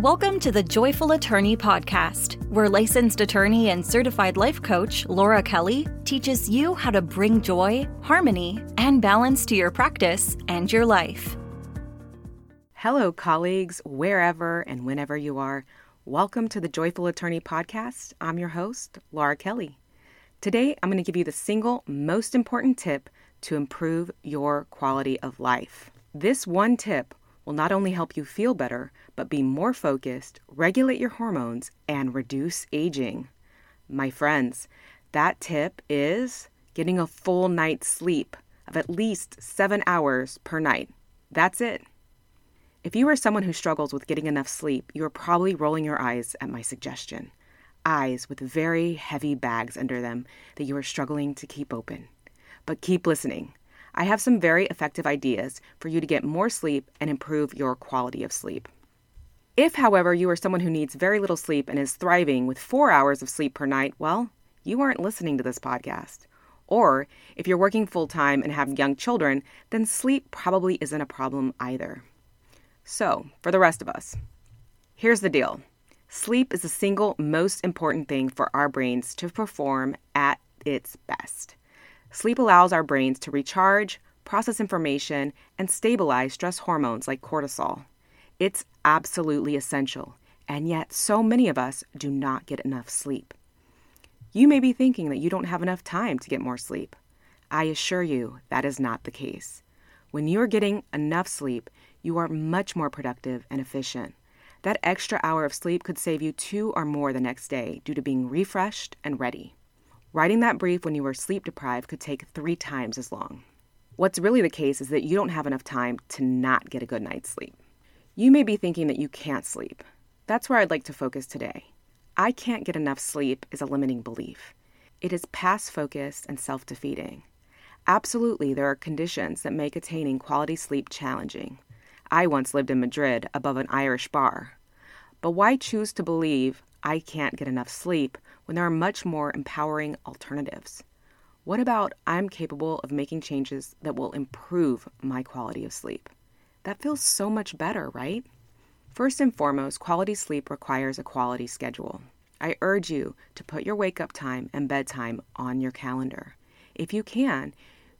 Welcome to the Joyful Attorney Podcast, where licensed attorney and certified life coach Laura Kelly teaches you how to bring joy, harmony, and balance to your practice and your life. Hello, colleagues, wherever and whenever you are. Welcome to the Joyful Attorney Podcast. I'm your host, Laura Kelly. Today, I'm going to give you the single most important tip to improve your quality of life. This one tip will not only help you feel better, but be more focused, regulate your hormones, and reduce aging. My friends, that tip is getting a full night's sleep of at least 7 hours per night. That's it. If you are someone who struggles with getting enough sleep, you are probably rolling your eyes at my suggestion. Eyes with very heavy bags under them that you are struggling to keep open. But keep listening. I have some very effective ideas for you to get more sleep and improve your quality of sleep. If, however, you are someone who needs very little sleep and is thriving with 4 hours of sleep per night, well, you aren't listening to this podcast. Or if you're working full-time and have young children, then sleep probably isn't a problem either. So, for the rest of us, here's the deal. Sleep is the single most important thing for our brains to perform at its best. Sleep allows our brains to recharge, process information, and stabilize stress hormones like cortisol. It's absolutely essential, and yet so many of us do not get enough sleep. You may be thinking that you don't have enough time to get more sleep. I assure you, that is not the case. When you are getting enough sleep, you are much more productive and efficient. That extra hour of sleep could save you 2 or more the next day due to being refreshed and ready. Writing that brief when you were sleep deprived could take 3 times as long. What's really the case is that you don't have enough time to not get a good night's sleep. You may be thinking that you can't sleep. That's where I'd like to focus today. I can't get enough sleep is a limiting belief. It is past-focused and self-defeating. Absolutely, there are conditions that make attaining quality sleep challenging. I once lived in Madrid above an Irish bar. But why choose to believe I can't get enough sleep when there are much more empowering alternatives? What about I'm capable of making changes that will improve my quality of sleep? That feels so much better, right? First and foremost, quality sleep requires a quality schedule. I urge you to put your wake-up time and bedtime on your calendar. If you can,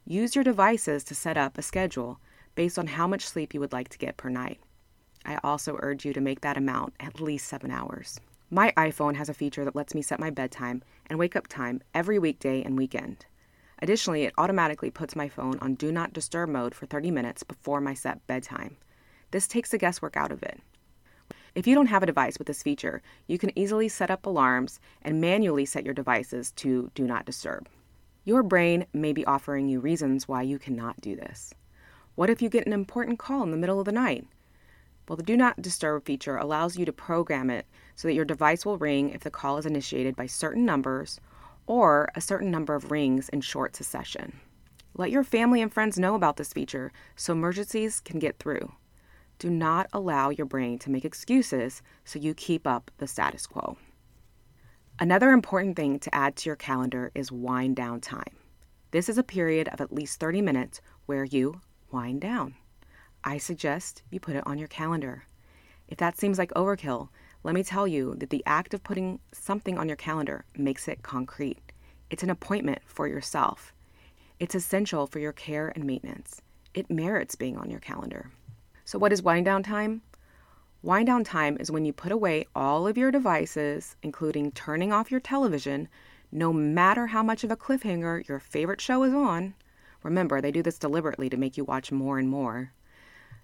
use your devices to set up a schedule based on how much sleep you would like to get per night. I also urge you to make that amount at least 7 hours. My iPhone has a feature that lets me set my bedtime and wake-up time every weekday and weekend. Additionally, it automatically puts my phone on Do Not Disturb mode for 30 minutes before my set bedtime. This takes the guesswork out of it. If you don't have a device with this feature, you can easily set up alarms and manually set your devices to Do Not Disturb. Your brain may be offering you reasons why you cannot do this. What if you get an important call in the middle of the night? Well, the Do Not Disturb feature allows you to program it so that your device will ring if the call is initiated by certain numbers or a certain number of rings in short succession. Let your family and friends know about this feature so emergencies can get through. Do not allow your brain to make excuses so you keep up the status quo. Another important thing to add to your calendar is wind down time. This is a period of at least 30 minutes where you wind down. I suggest you put it on your calendar. If that seems like overkill, let me tell you that the act of putting something on your calendar makes it concrete. It's an appointment for yourself. It's essential for your care and maintenance. It merits being on your calendar. So what is wind down time? Wind down time is when you put away all of your devices, including turning off your television, no matter how much of a cliffhanger your favorite show is on. Remember, they do this deliberately to make you watch more and more.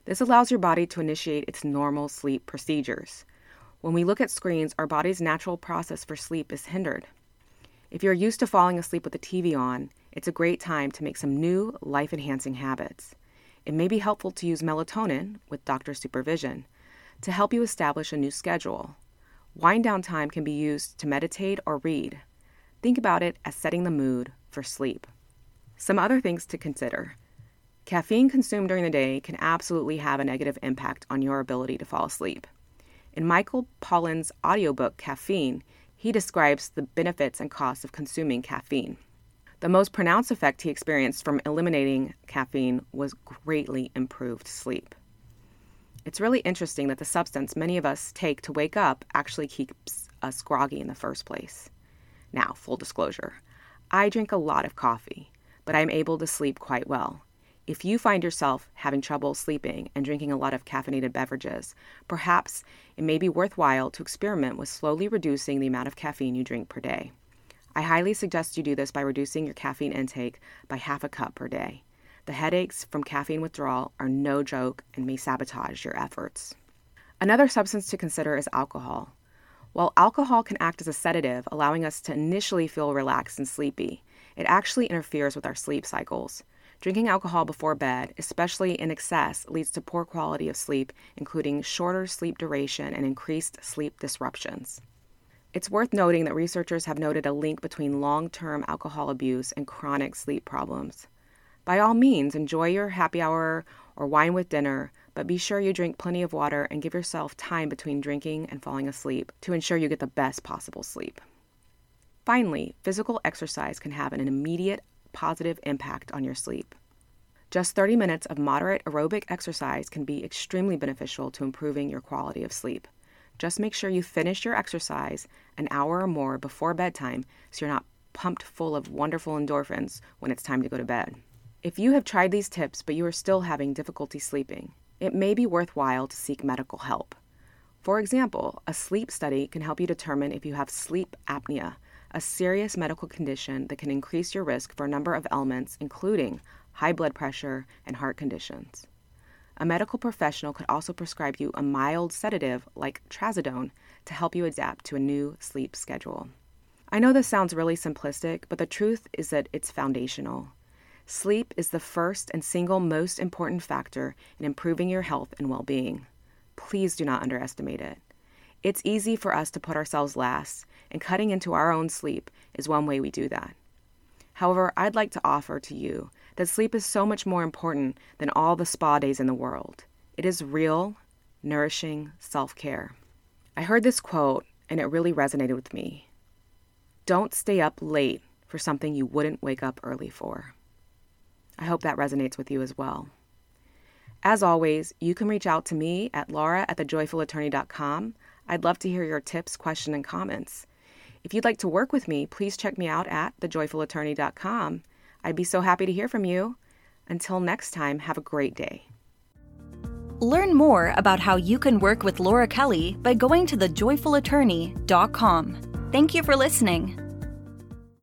This allows your body to initiate its normal sleep procedures. When we look at screens, our body's natural process for sleep is hindered. If you're used to falling asleep with the TV on, it's a great time to make some new life-enhancing habits. It may be helpful to use melatonin with doctor's supervision to help you establish a new schedule. Wind down time can be used to meditate or read. Think about it as setting the mood for sleep. Some other things to consider. Caffeine consumed during the day can absolutely have a negative impact on your ability to fall asleep. In Michael Pollan's audiobook, Caffeine, he describes the benefits and costs of consuming caffeine. The most pronounced effect he experienced from eliminating caffeine was greatly improved sleep. It's really interesting that the substance many of us take to wake up actually keeps us groggy in the first place. Now, full disclosure, I drink a lot of coffee, but I'm able to sleep quite well. If you find yourself having trouble sleeping and drinking a lot of caffeinated beverages, perhaps it may be worthwhile to experiment with slowly reducing the amount of caffeine you drink per day. I highly suggest you do this by reducing your caffeine intake by 1/2 cup per day. The headaches from caffeine withdrawal are no joke and may sabotage your efforts. Another substance to consider is alcohol. While alcohol can act as a sedative, allowing us to initially feel relaxed and sleepy, it actually interferes with our sleep cycles. Drinking alcohol before bed, especially in excess, leads to poor quality of sleep, including shorter sleep duration and increased sleep disruptions. It's worth noting that researchers have noted a link between long-term alcohol abuse and chronic sleep problems. By all means, enjoy your happy hour or wine with dinner, but be sure you drink plenty of water and give yourself time between drinking and falling asleep to ensure you get the best possible sleep. Finally, physical exercise can have an immediate positive impact on your sleep. Just 30 minutes of moderate aerobic exercise can be extremely beneficial to improving your quality of sleep. Just make sure you finish your exercise an hour or more before bedtime so you're not pumped full of wonderful endorphins when it's time to go to bed. If you have tried these tips but you are still having difficulty sleeping, it may be worthwhile to seek medical help. For example, a sleep study can help you determine if you have sleep apnea, a serious medical condition that can increase your risk for a number of ailments, including high blood pressure and heart conditions. A medical professional could also prescribe you a mild sedative like trazodone to help you adapt to a new sleep schedule. I know this sounds really simplistic, but the truth is that it's foundational. Sleep is the first and single most important factor in improving your health and well-being. Please do not underestimate it. It's easy for us to put ourselves last, and cutting into our own sleep is one way we do that. However, I'd like to offer to you that sleep is so much more important than all the spa days in the world. It is real, nourishing self-care. I heard this quote, and it really resonated with me. Don't stay up late for something you wouldn't wake up early for. I hope that resonates with you as well. As always, you can reach out to me at laura@thejoyfulattorney.com. I'd love to hear your tips, questions, and comments. If you'd like to work with me, please check me out at theJoyfulAttorney.com. I'd be so happy to hear from you. Until next time, have a great day. Learn more about how you can work with Laura Kelly by going to theJoyfulAttorney.com. Thank you for listening.